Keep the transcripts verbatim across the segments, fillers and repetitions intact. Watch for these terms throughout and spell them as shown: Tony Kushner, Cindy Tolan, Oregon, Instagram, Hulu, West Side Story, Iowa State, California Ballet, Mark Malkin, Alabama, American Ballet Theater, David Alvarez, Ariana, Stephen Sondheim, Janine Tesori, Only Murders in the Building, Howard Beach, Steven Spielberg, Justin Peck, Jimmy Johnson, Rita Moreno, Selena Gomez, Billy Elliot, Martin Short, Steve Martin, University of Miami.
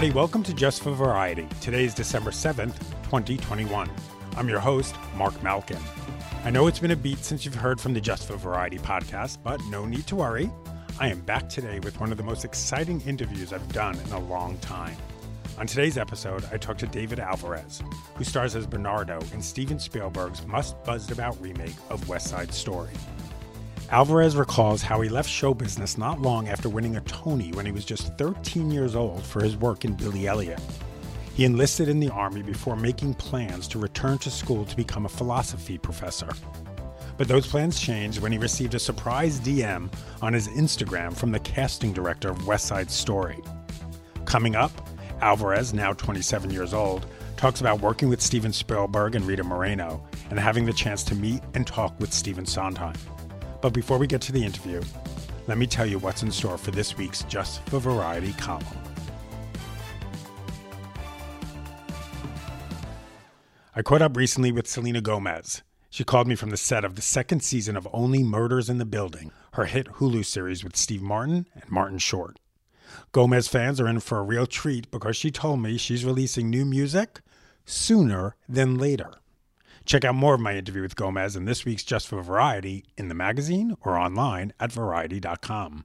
everybody. Welcome to Just for Variety. Today's December seventh, twenty twenty-one. I'm your host, Mark Malkin. I know it's been a beat since you've heard from the Just for Variety podcast, but no need to worry. I am back today with one of the most exciting interviews I've done in a long time. On today's episode, I talked to David Alvarez, who stars as Bernardo in Steven Spielberg's must-buzzed-about remake of West Side Story. Alvarez recalls how he left show business not long after winning a Tony when he was just thirteen years old for his work in Billy Elliot. He enlisted in the Army before making plans to return to school to become a philosophy professor. But those plans changed when he received a surprise D M on his Instagram from the casting director of West Side Story. Coming up, Alvarez, now twenty-seven years old, talks about working with Steven Spielberg and Rita Moreno and having the chance to meet and talk with Stephen Sondheim. But before we get to the interview, let me tell you what's in store for this week's Just for Variety column. I caught up recently with Selena Gomez. She called me from the set of the second season of Only Murders in the Building, her hit Hulu series with Steve Martin and Martin Short. Gomez fans are in for a real treat because she told me she's releasing new music sooner than later. Check out more of my interview with Gomez in this week's Just for Variety in the magazine or online at variety dot com.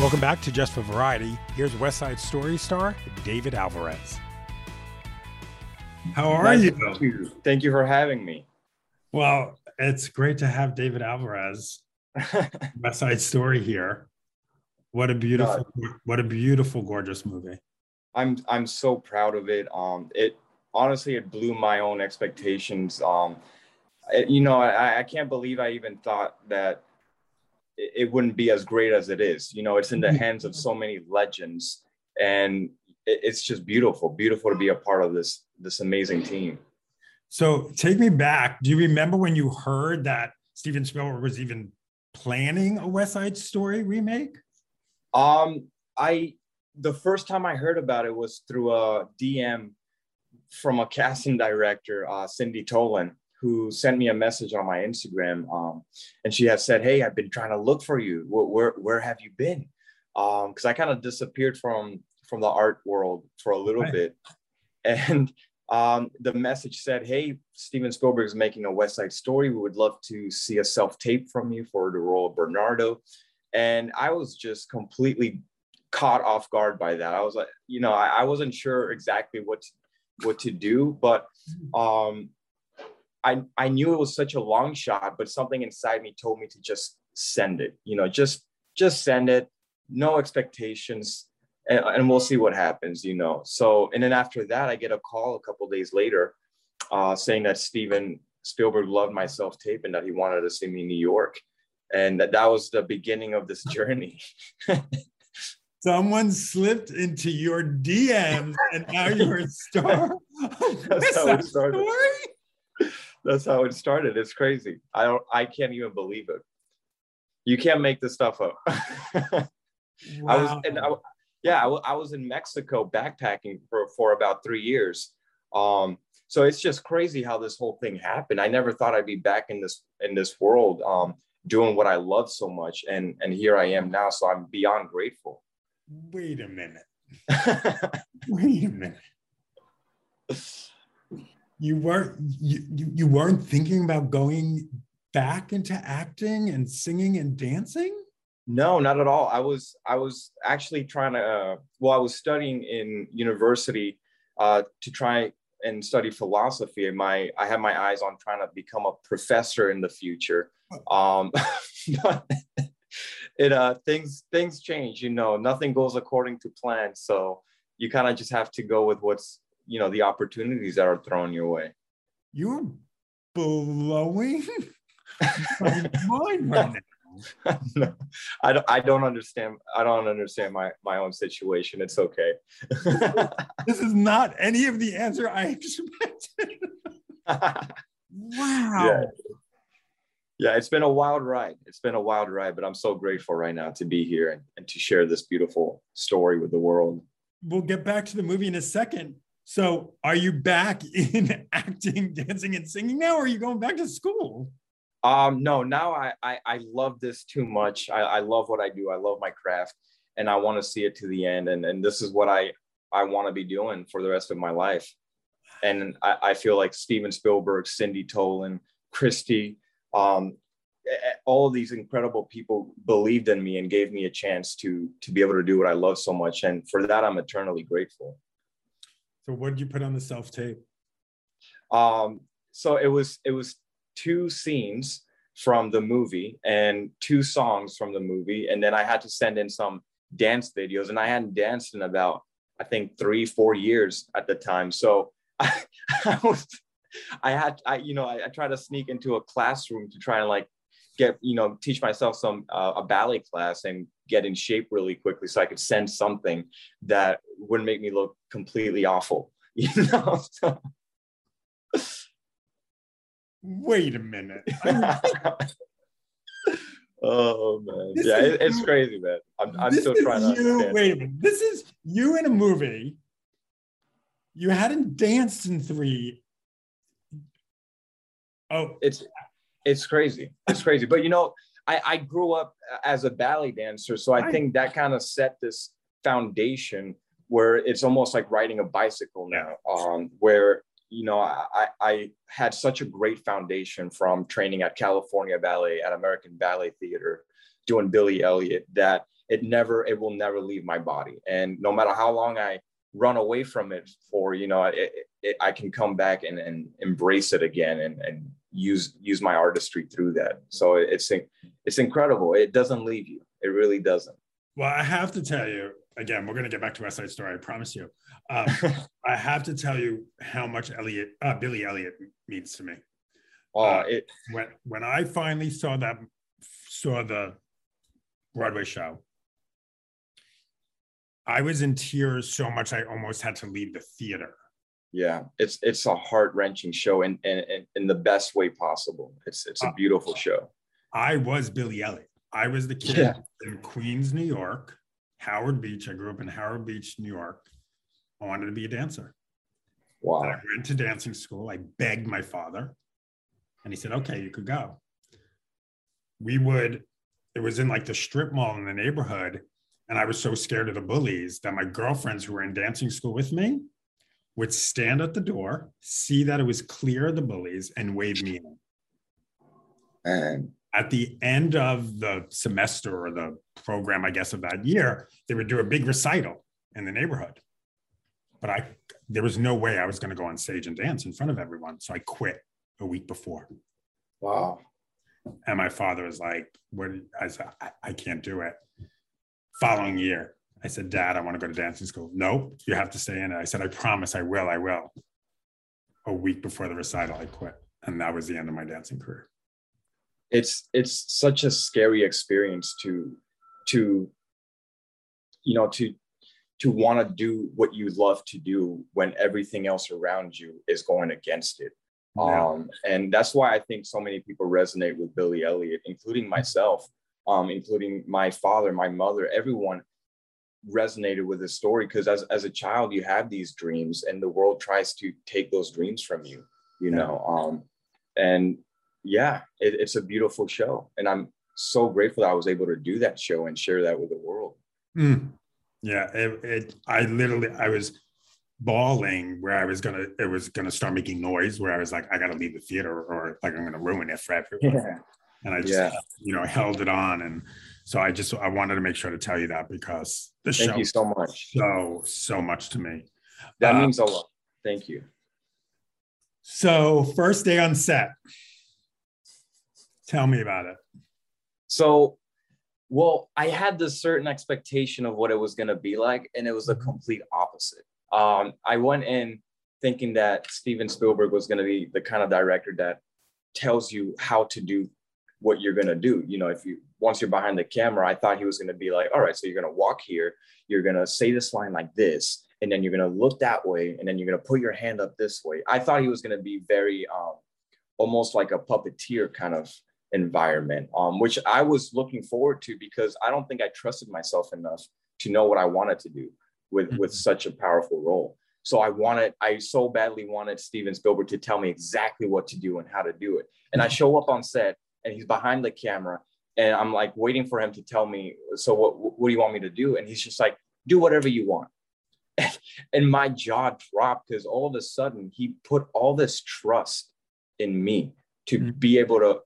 Welcome back to Just for Variety. Here's West Side Story star David Alvarez. How are nice you? Thank you for having me. Well, it's great to have David Alvarez, West Side Story here. What a beautiful, God. what a beautiful, gorgeous movie. I'm I'm so proud of it. Um, it honestly it blew my own expectations. Um, it, you know, I, I can't believe I even thought that it wouldn't be as great as it is. You know, it's in the hands of so many legends, and it's just beautiful, beautiful to be a part of this, this amazing team. So take me back. Do you remember when you heard that Steven Spielberg was even planning a West Side Story remake? Um, I, the first time I heard about it was through a D M from a casting director, uh, Cindy Tolan, who sent me a message on my Instagram. Um, and she had said, hey, I've been trying to look for you. Where where, where have you been? Um, Cause I kind of disappeared from, from the art world for a little right. bit. And um, the message said, hey, Steven Spielberg is making a West Side Story. We would love to see a self-tape from you for the role of Bernardo. And I was just completely caught off guard by that. I was like, you know, I, I wasn't sure exactly what, to, what to do, but, um, I, I knew it was such a long shot, but something inside me told me to just send it, you know, just just send it, no expectations, and, and we'll see what happens, you know. So, and then after that, I get a call a couple of days later uh, saying that Steven Spielberg loved my self-tape and that he wanted to see me in New York. And that, that was the beginning of this journey. Someone slipped into your D Ms and now you're a star of West Side Story. That's how it started. It's crazy. I don't, I can't even believe it. You can't make this stuff up. Wow. I was, and I, yeah, I, I was in Mexico backpacking for, for about three years. Um, so it's just crazy how this whole thing happened. I never thought I'd be back in this, in this world, um, doing what I love so much. And, and here I am now. So I'm beyond grateful. Wait a minute. Wait a minute. You weren't you, you weren't thinking about going back into acting and singing and dancing? No, not at all. I was I was actually trying to, uh, well, I was studying in university uh, to try and study philosophy. And my I had my eyes on trying to become a professor in the future. Um, it uh, things things change, you know. Nothing goes according to plan, so you kind of just have to go with what's, you know, the opportunities that are thrown your way. You're blowing my mind right now. No, I don't, I don't understand. I don't understand my, my own situation. It's okay. This is not any of the answer I expected. Wow. Yeah. yeah, it's been a wild ride. It's been a wild ride, but I'm so grateful right now to be here and, and to share this beautiful story with the world. We'll get back to the movie in a second. So are you back in acting, dancing, and singing now, or are you going back to school? Um, no, now I, I, I love this too much. I, I love what I do. I love my craft and I want to see it to the end. And, and this is what I, I want to be doing for the rest of my life. And I, I feel like Steven Spielberg, Cindy Tolan, Christy, um, all of these incredible people believed in me and gave me a chance to, to be able to do what I love so much. And for that, I'm eternally grateful. So what did you put on the self-tape? Um, so it was, it was, two scenes from the movie and two songs from the movie. And then I had to send in some dance videos, and I hadn't danced in about, I think three, four years at the time. So I, I was, I had, I, you know, I, I tried to sneak into a classroom to try and like get, you know, teach myself some, uh, a ballet class and get in shape really quickly so I could send something that wouldn't make me look completely awful, you know? So, wait a minute. Oh, man. This yeah, it, it's you. crazy, man. I'm, I'm still trying you. to understand. Wait a minute. This is you in a movie. You hadn't danced in three. Oh. It's it's crazy. It's crazy. But, you know, I, I grew up as a ballet dancer, so I, I think that kind of set this foundation where it's almost like riding a bicycle now, um, where... You know, I, I had such a great foundation from training at California Ballet, at American Ballet Theater, doing Billy Elliot, that it never, it will never leave my body. And no matter how long I run away from it for, you know, it, it, I can come back and, and embrace it again and, and use use my artistry through that. So it's it's incredible. It doesn't leave you. It really doesn't. Well, I have to tell you, again, we're going to get back to West Side Story, I promise you. Um, I have to tell you how much Elliot, uh, Billy Elliot means to me. Oh, uh, it, when when I finally saw that, saw the Broadway show, I was in tears so much I almost had to leave the theater. Yeah, it's it's a heart-wrenching show in, in, in, in the best way possible. It's, it's a beautiful uh, show. I was Billy Elliot. I was the kid yeah. in Queens, New York. Howard Beach. I grew up in Howard Beach, New York. I wanted to be a dancer. Wow. And I went to dancing school. I begged my father. And he said, okay, you could go. We would, it was in like the strip mall in the neighborhood. And I was so scared of the bullies that my girlfriends who were in dancing school with me would stand at the door, see that it was clear of the bullies, and wave me in. And at the end of the semester or the program, I guess, of that year, they would do a big recital in the neighborhood. But I, there was no way I was going to go on stage and dance in front of everyone. So I quit a week before. Wow. And my father was like, "What?" I said, I, I can't do it. Following year, I said, Dad, I want to go to dancing school. Nope, you have to stay in it. I said, I promise I will, I will. A week before the recital, I quit. And that was the end of my dancing career. It's it's such a scary experience to to you know to to want to do what you love to do when everything else around you is going against it. Wow. Um, and that's why I think so many people resonate with Billy Elliot, including myself, um, including my father, my mother. Everyone resonated with his story because as as a child you have these dreams and the world tries to take those dreams from you. You know, um, and. Yeah, it, it's a beautiful show. And I'm so grateful that I was able to do that show and share that with the world. Mm. Yeah, it, it, I literally, I was bawling where I was gonna, it was gonna start making noise where I was like, I gotta leave the theater or like I'm gonna ruin it for everyone. Yeah. And I just, yeah. you know, held it on. And so I just, I wanted to make sure to tell you that because the Thank show you so much. So, so much to me. That um, means a lot. Thank you. So first day on set, tell me about it. So, well, I had this certain expectation of what it was going to be like, and it was the complete opposite. Um, I went in thinking that Steven Spielberg was going to be the kind of director that tells you how to do what you're going to do. You know, if you, once you're behind the camera, I thought he was going to be like, all right, so you're going to walk here, you're going to say this line like this, and then you're going to look that way, and then you're going to put your hand up this way. I thought he was going to be very, um, almost like a puppeteer kind of environment, um, which I was looking forward to because I don't think I trusted myself enough to know what I wanted to do with, mm-hmm. with such a powerful role. So I wanted, I so badly wanted Steven Spielberg to tell me exactly what to do and how to do it. And I show up on set and he's behind the camera and I'm like waiting for him to tell me, so what, what do you want me to do? And he's just like, do whatever you want. And my jaw dropped because all of a sudden he put all this trust in me to mm-hmm. be able to,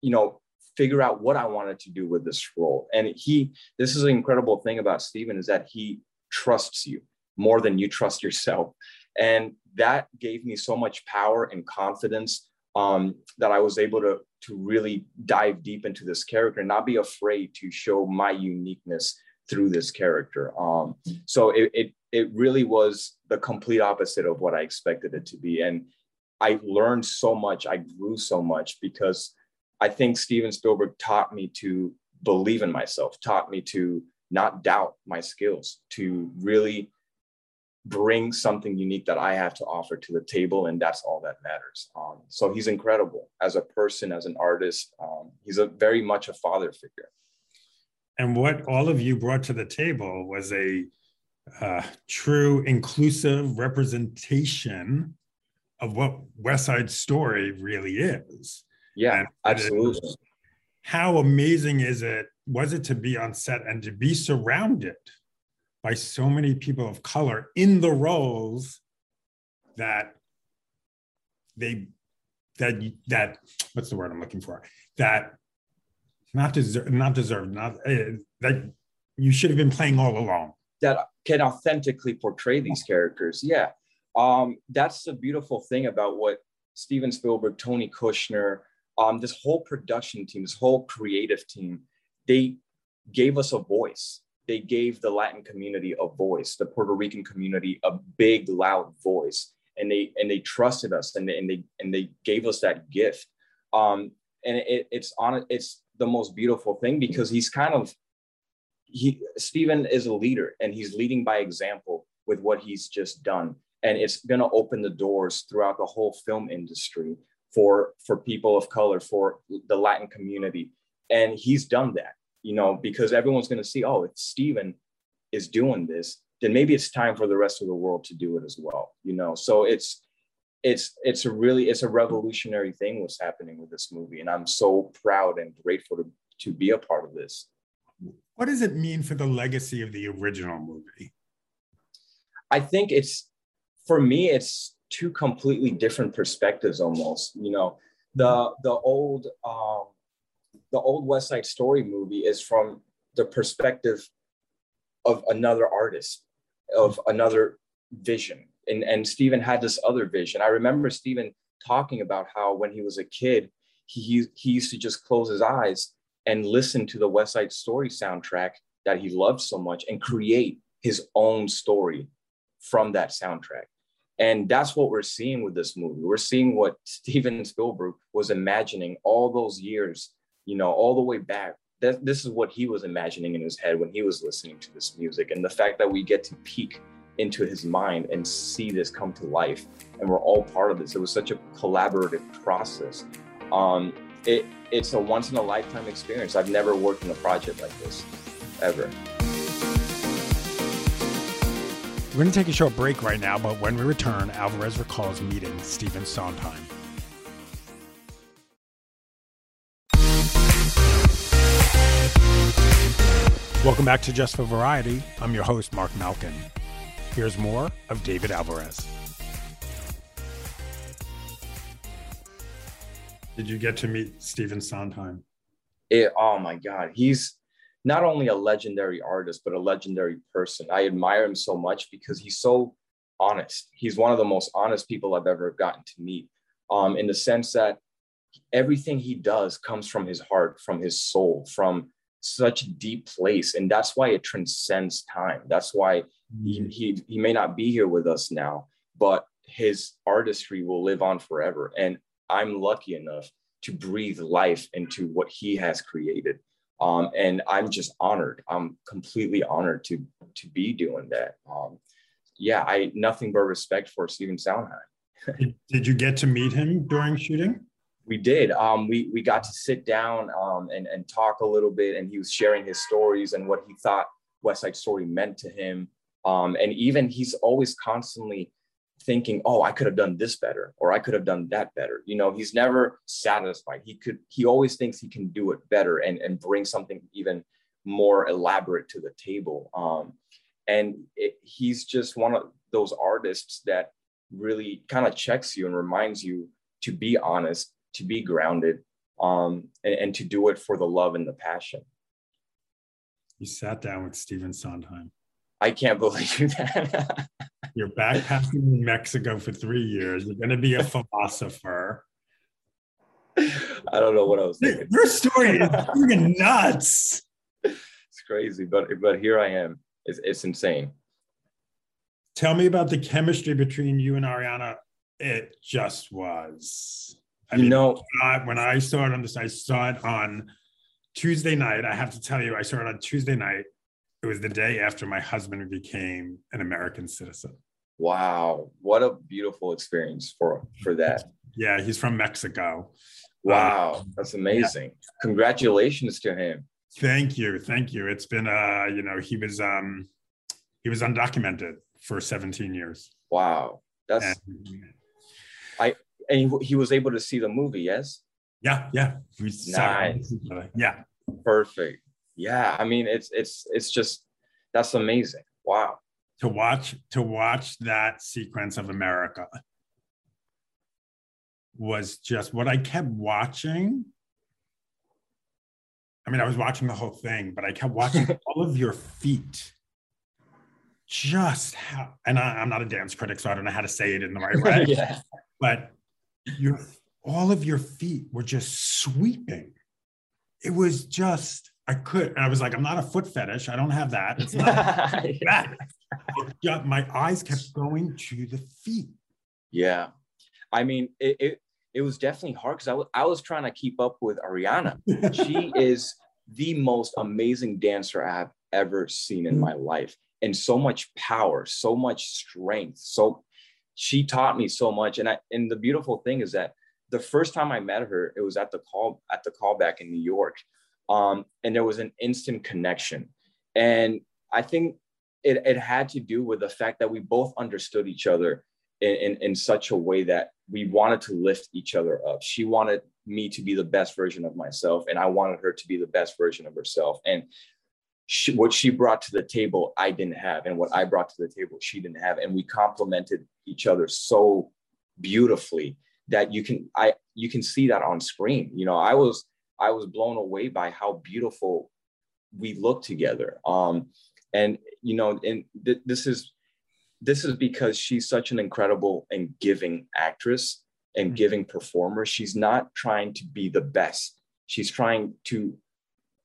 you know, figure out what I wanted to do with this role. And he, this is an incredible thing about Steven is that he trusts you more than you trust yourself. And that gave me so much power and confidence um, that I was able to, to really dive deep into this character and not be afraid to show my uniqueness through this character. Um, so it, it, it really was the complete opposite of what I expected it to be. And I learned so much, I grew so much because I think Steven Spielberg taught me to believe in myself, taught me to not doubt my skills, to really bring something unique that I have to offer to the table. And that's all that matters. Um, so he's incredible as a person, as an artist. Um, he's a very much a father figure. And what all of you brought to the table was a uh, true inclusive representation of what West Side Story really is. Yeah, and absolutely. It, how amazing is it, was it to be on set and to be surrounded by so many people of color in the roles that they, that, that what's the word I'm looking for? That not deserve, not deserved, not, uh, that you should have been playing all along. That can authentically portray these characters, yeah. Um, that's the beautiful thing about what Steven Spielberg, Tony Kushner, Um, this whole production team, this whole creative team, they gave us a voice. They gave the Latin community a voice, the Puerto Rican community a big, loud voice, and they and they trusted us, and they and they and they gave us that gift. Um, and it, it's on. It's the most beautiful thing because he's kind of he Steven is a leader, and he's leading by example with what he's just done, and it's going to open the doors throughout the whole film industry. For, for people of color, for the Latin community. And he's done that, you know, because everyone's gonna see, oh, if Steven is doing this, then maybe it's time for the rest of the world to do it as well, you know? So it's, it's, it's a really, it's a revolutionary thing what's happening with this movie. And I'm so proud and grateful to, to be a part of this. What does it mean for the legacy of the original movie? I think it's, for me, it's, two completely different perspectives almost. You know, the the old um, the old West Side Story movie is from the perspective of another artist, of another vision. And, and Steven had this other vision. I remember Steven talking about how when he was a kid, he, he used to just close his eyes and listen to the West Side Story soundtrack that he loved so much and create his own story from that soundtrack. And that's what we're seeing with this movie. We're seeing what Steven Spielberg was imagining all those years, you know, all the way back. That, this is what he was imagining in his head when he was listening to this music. And the fact that we get to peek into his mind and see this come to life. And we're all part of this. It was such a collaborative process. Um, it, it's a once in a lifetime experience. I've never worked on a project like this, ever. We're going to take a short break right now, but when we return, Alvarez recalls meeting Stephen Sondheim. Welcome back to Just for Variety. I'm your host, Mark Malkin. Here's more of David Alvarez. Did you get to meet Stephen Sondheim? It, oh my God. He's not only a legendary artist, but a legendary person. I admire him so much because he's so honest. He's one of the most honest people I've ever gotten to meet, um, in the sense that everything he does comes from his heart, from his soul, from such a deep place. And that's why it transcends time. That's why he, he, he may not be here with us now, but his artistry will live on forever. And I'm lucky enough to breathe life into what he has created. Um, and I'm just honored. I'm completely honored to, to be doing that. Um, yeah, I nothing but respect for Stephen Sondheim. did, did you get to meet him during shooting? We did. Um, we, we got to sit down um, and, and talk a little bit, and he was sharing his stories and what he thought West Side Story meant to him. Um, and even he's always constantly thinking, oh, I could have done this better, or I could have done that better. You know, he's never satisfied. He could, he always thinks he can do it better and, and bring something even more elaborate to the table. Um, and it, he's just one of those artists that really kind of checks you and reminds you to be honest, to be grounded, um, and, and to do it for the love and the passion. You sat down with Stephen Sondheim. I can't believe that. You're backpacking in Mexico for three years. You're going to be a philosopher. I don't know what I was thinking. Your story is freaking nuts. It's crazy, but but here I am. It's, it's insane. Tell me about the chemistry between you and Ariana. It just was. I you mean, know, when I saw it on this, I saw it on Tuesday night. I have to tell you, I saw it on Tuesday night. It was the day after my husband became an American citizen. Wow. What a beautiful experience for, for that. Yeah, he's from Mexico. Wow. Um, that's amazing. Yeah. Congratulations to him. Thank you. Thank you. It's been, uh, you know, he was um, he was undocumented for seventeen years. Wow. That's, and, I and he, he was able to see the movie, yes? Yeah, yeah. We nice. Yeah. Perfect. Yeah, I mean, it's it's it's just, that's amazing. Wow. To watch to watch that sequence of America was just what I kept watching. I mean, I was watching the whole thing, but I kept watching all of your feet. Just how, and I, I'm not a dance critic, so I don't know how to say it in the right way. Yeah. But your all of your feet were just sweeping. It was just. I could, and I was like, I'm not a foot fetish. I don't have that. It's not that. Yeah, my eyes kept going to the feet. Yeah. I mean, it it, it was definitely hard because I, w- I was trying to keep up with Ariana. She is the most amazing dancer I have ever seen in my life. And so much power, so much strength. So she taught me so much. And I and the beautiful thing is that the first time I met her, it was at the call at the callback in New York. Um, and there was an instant connection. And I think it, it had to do with the fact that we both understood each other in, in, in such a way that we wanted to lift each other up. She wanted me to be the best version of myself, and I wanted her to be the best version of herself. And she, what she brought to the table, I didn't have. And what I brought to the table, she didn't have. And we complemented each other so beautifully that you can, I, you can see that on screen. You know, I was, I was blown away by how beautiful we look together. Um, and, you know, and th- this is this is because she's such an incredible and giving actress and mm-hmm. giving performer. She's not trying to be the best. She's trying to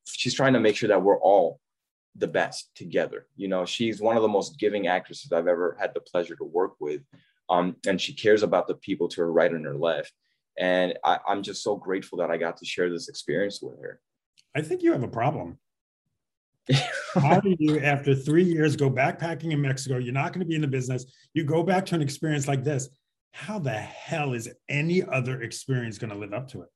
she's trying to make sure that we're all the best together. You know, she's one of the most giving actresses I've ever had the pleasure to work with. Um, and she cares about the people to her right and her left. And I, I'm just so grateful that I got to share this experience with her. I think you have a problem. How do you, after three years, go backpacking in Mexico? You're not going to be in the business. You go back to an experience like this. How the hell is any other experience going to live up to it?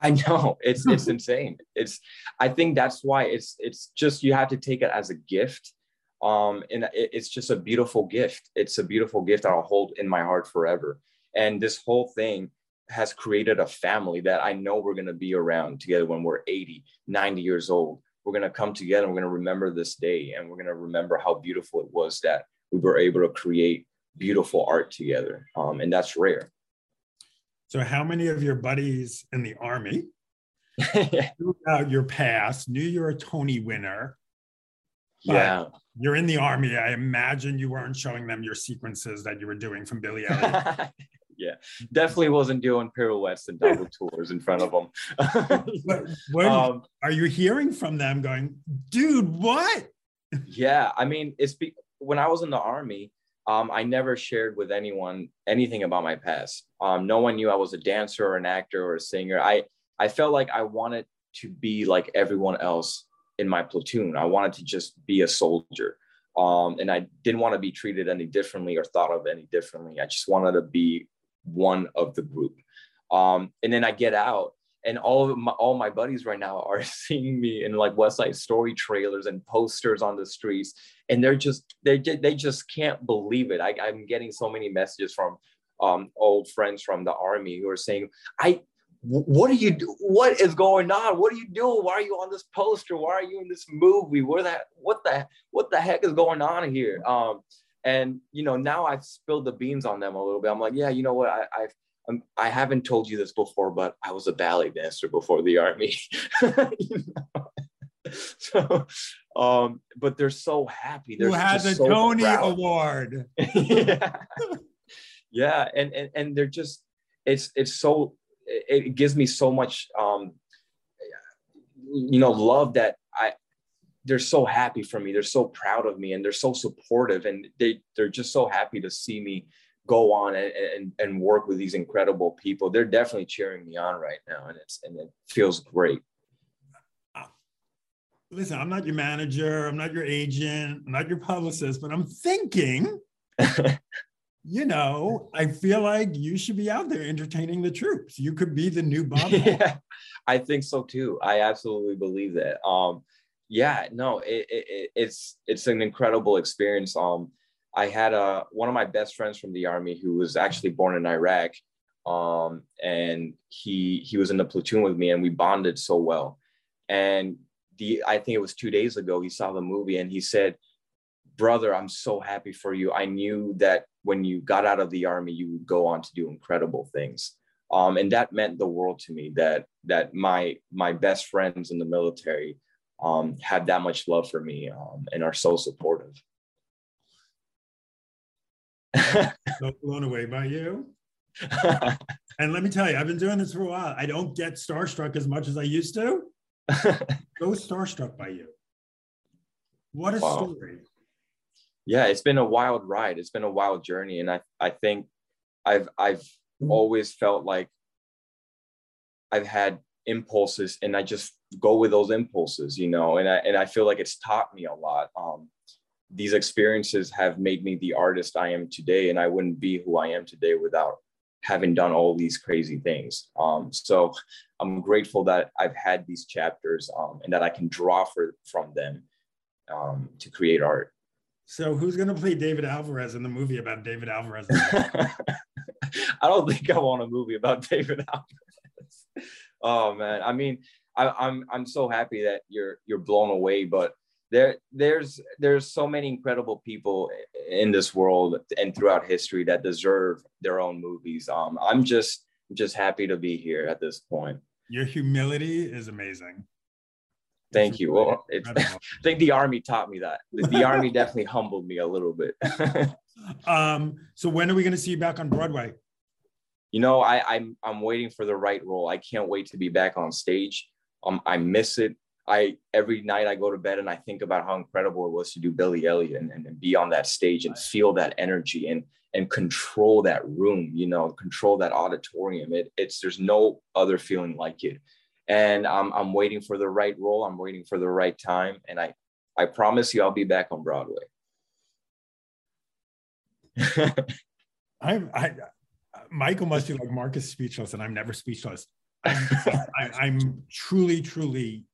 I know. It's it's insane. It's. I think that's why it's it's just, you have to take it as a gift. Um, and it, it's just a beautiful gift. It's a beautiful gift that I'll hold in my heart forever. And this whole thing has created a family that I know we're going to be around together when we're eighty, ninety years old. We're going to come together and we're going to remember this day, and we're going to remember how beautiful it was that we were able to create beautiful art together. Um, and that's rare. So how many of your buddies in the Army knew about your past, knew you're a Tony winner? Yeah. You're in the Army. I imagine you weren't showing them your sequences that you were doing from Billy Elliot. Yeah, definitely wasn't doing pirouettes and double tours in front of them. But when, um, are you hearing from them going, dude, what? Yeah, I mean, it's be- when I was in the Army, um, I never shared with anyone anything about my past. Um, no one knew I was a dancer or an actor or a singer. I, I felt like I wanted to be like everyone else in my platoon. I wanted to just be a soldier. Um, and I didn't want to be treated any differently or thought of any differently. I just wanted to be one of the group. Um, and then I get out, and all of my, all my buddies right now are seeing me in like West Side Story trailers and posters on the streets. And they're just, they, they just can't believe it. I, I'm getting so many messages from um, old friends from the Army who are saying, I, what are you do? What is going on? What are you doing? Why are you on this poster? Why are you in this movie? Where that? What the? What the heck is going on here? Um, and you know, now I've spilled the beans on them a little bit. I'm like, yeah, you know what? I I've, I'm, I haven't told you this before, but I was a ballet dancer before the Army. You know? So, um, but they're so happy. They're you had the so Tony proud. Award. Yeah, yeah, and and and they're just it's it's so. It gives me so much, um, you know, love that I, they're so happy for me. They're so proud of me and they're so supportive and they, they're just so happy to see me go on and, and, and work with these incredible people. They're definitely cheering me on right now. And it's, and it feels great. Listen, I'm not your manager. I'm not your agent. I'm not your publicist, but I'm thinking, you know, I feel like you should be out there entertaining the troops. You could be the new Bob. Yeah, I think so too. I absolutely believe that. Um, yeah, no, it, it, it's it's an incredible experience. Um, I had a one of my best friends from the Army who was actually born in Iraq, um, and he he was in the platoon with me, and we bonded so well. And the I think it was two days ago he saw the movie, and he said, "Brother, I'm so happy for you. I knew that when you got out of the Army, you would go on to do incredible things." Um, and that meant the world to me that that my my best friends in the military um, have that much love for me um, and are so supportive. I'm so blown away by you. And let me tell you, I've been doing this for a while. I don't get starstruck as much as I used to. So starstruck by you. What a wow. story. Yeah, it's been a wild ride. It's been a wild journey. And I, I think I've I've always felt like I've had impulses and I just go with those impulses, you know, and I and I feel like it's taught me a lot. Um, these experiences have made me the artist I am today, and I wouldn't be who I am today without having done all these crazy things. Um, so I'm grateful that I've had these chapters um, and that I can draw for, from them um, to create art. So who's going to play David Alvarez in the movie about David Alvarez? I don't think I want a movie about David Alvarez. Oh man, I mean, I, I'm I'm so happy that you're you're blown away, but there there's there's so many incredible people in this world and throughout history that deserve their own movies. Um, I'm just just happy to be here at this point. Your humility is amazing. Thank you. Well, it's, I think the Army taught me that. The, the Army definitely humbled me a little bit. um, so when are we going to see you back on Broadway? You know, I, I'm I'm waiting for the right role. I can't wait to be back on stage. Um, I miss it. I every night I go to bed and I think about how incredible it was to do Billy Elliot and, and be on that stage and feel that energy and and control that room. You know, control that auditorium. It it's there's no other feeling like it. And I'm I'm waiting for the right role. I'm waiting for the right time. And I, I promise you, I'll be back on Broadway. I, I, Michael must be like Marcus speechless, and I'm never speechless. I'm, I, I'm truly, truly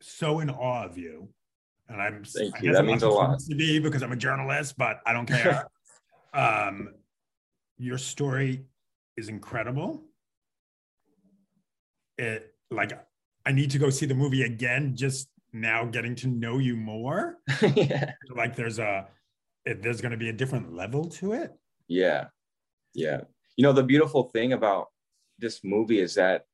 so in awe of you. And I'm Thank I you. That means a lot to be because I'm a journalist, but I don't care. um, your story is incredible. It. Like, I need to go see the movie again, just now getting to know you more. Yeah. Like, there's a it, there's going to be a different level to it. Yeah. Yeah. You know, the beautiful thing about this movie is that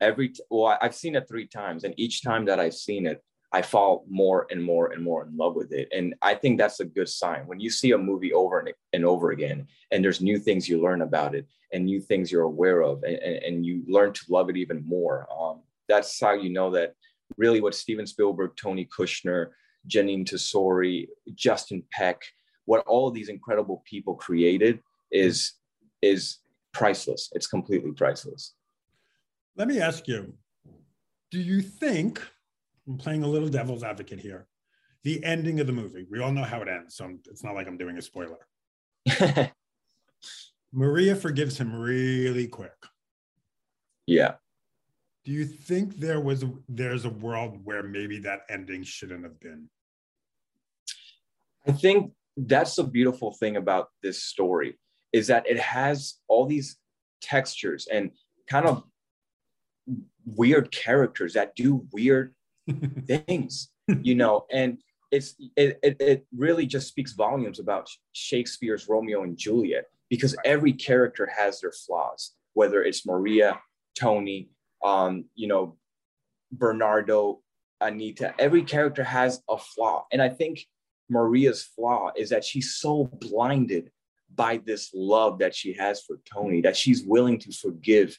every, t- well, I've seen it three times, and each time that I've seen it, I fall more and more and more in love with it. And I think that's a good sign. When you see a movie over and, and over again, and there's new things you learn about it and new things you're aware of, and, and, and you learn to love it even more. Um, that's how you know that really what Steven Spielberg, Tony Kushner, Janine Tesori, Justin Peck, what all of these incredible people created is, is priceless. It's completely priceless. Let me ask you, do you think, I'm playing a little devil's advocate here, the ending of the movie, we all know how it ends, so it's not like I'm doing a spoiler. Maria forgives him really quick. Yeah. Do you think there was there's a world where maybe that ending shouldn't have been? I think that's the beautiful thing about this story, is that it has all these textures and kind of weird characters that do weird things, you know, and it's it, it it really just speaks volumes about Shakespeare's Romeo and Juliet, because every character has their flaws, whether it's Maria, Tony, um, you know, Bernardo, Anita, every character has a flaw. And I think Maria's flaw is that she's so blinded by this love that she has for Tony that she's willing to forgive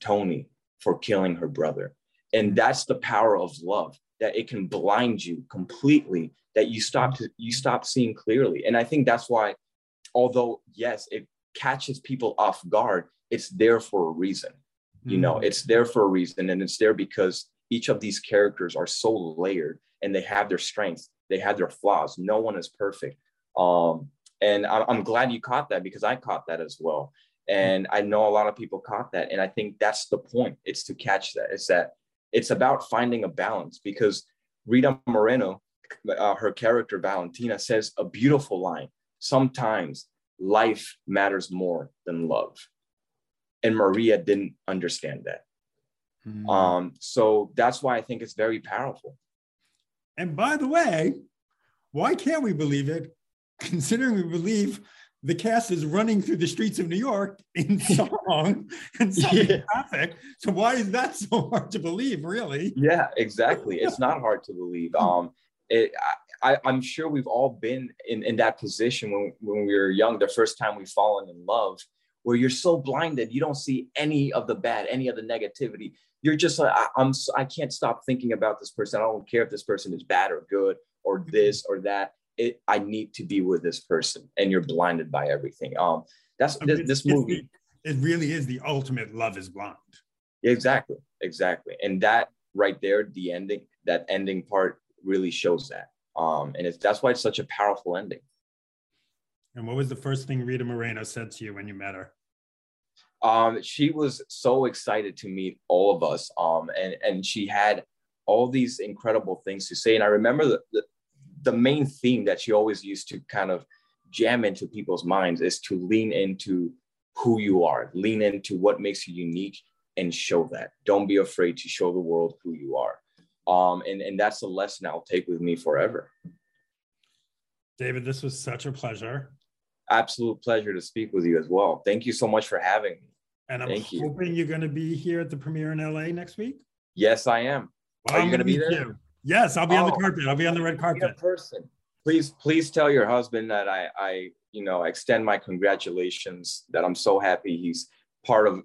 Tony for killing her brother. And that's the power of love, that it can blind you completely, that you stop to, you stop seeing clearly. And I think that's why, although, yes, it catches people off guard, it's there for a reason. Mm-hmm. You know, it's there for a reason. And it's there because each of these characters are so layered, and they have their strengths, they have their flaws. No one is perfect. Um, and I, I'm glad you caught that, because I caught that as well. And I know a lot of people caught that. And I think that's the point. It's to catch that. It's that it's about finding a balance, because Rita Moreno, uh, her character Valentina, says a beautiful line. Sometimes life matters more than love. And Maria didn't understand that. Mm. Um, so that's why I think it's very powerful. And by the way, why can't we believe it? Considering we believe the cast is running through the streets of New York in song and yeah. traffic. So why is that so hard to believe, really? Yeah, exactly. It's not hard to believe. Um, it, I, I, I'm sure we've all been in, in that position when, when we were young, the first time we've fallen in love, where you're so blinded, you don't see any of the bad, any of the negativity. You're just like, I, I'm, I can't stop thinking about this person. I don't care if this person is bad or good or this or that. It, I need to be with this person, and you're blinded by everything. Um, that's I mean, this, this movie. It really is the ultimate love is blind. Exactly, exactly. And that right there, the ending, that ending part really shows that. Um, and it's, that's why it's such a powerful ending. And what was the first thing Rita Moreno said to you when you met her? Um, she was so excited to meet all of us. Um, and, and she had all these incredible things to say. And I remember the, the the main theme that she always used to kind of jam into people's minds is to lean into who you are, lean into what makes you unique, and show that. Don't be afraid to show the world who you are. Um, and, and that's a lesson I'll take with me forever. David, this was such a pleasure. Absolute pleasure to speak with you as well. Thank you so much for having me. And I'm Thank you. hoping you're going to be here at the premiere in L A next week. Yes, I am. Well, are I'm you going to be there? Too. Yes, I'll be oh, on the carpet. I'll be on the red carpet. Person. Please, please tell your husband that I, I, you know, extend my congratulations, that I'm so happy he's part of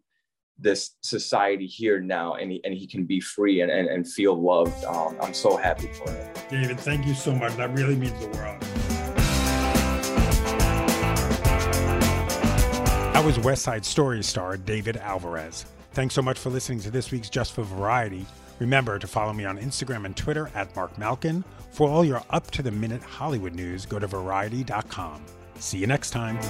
this society here now, and he, and he can be free and, and, and feel loved. Um, I'm so happy for him. David, thank you so much. That really means the world. That was West Side Story star David Alvarez. Thanks so much for listening to this week's Just for Variety. Remember to follow me on Instagram and Twitter at Mark Malkin. For all your up-to-the-minute Hollywood news, go to variety dot com. See you next time.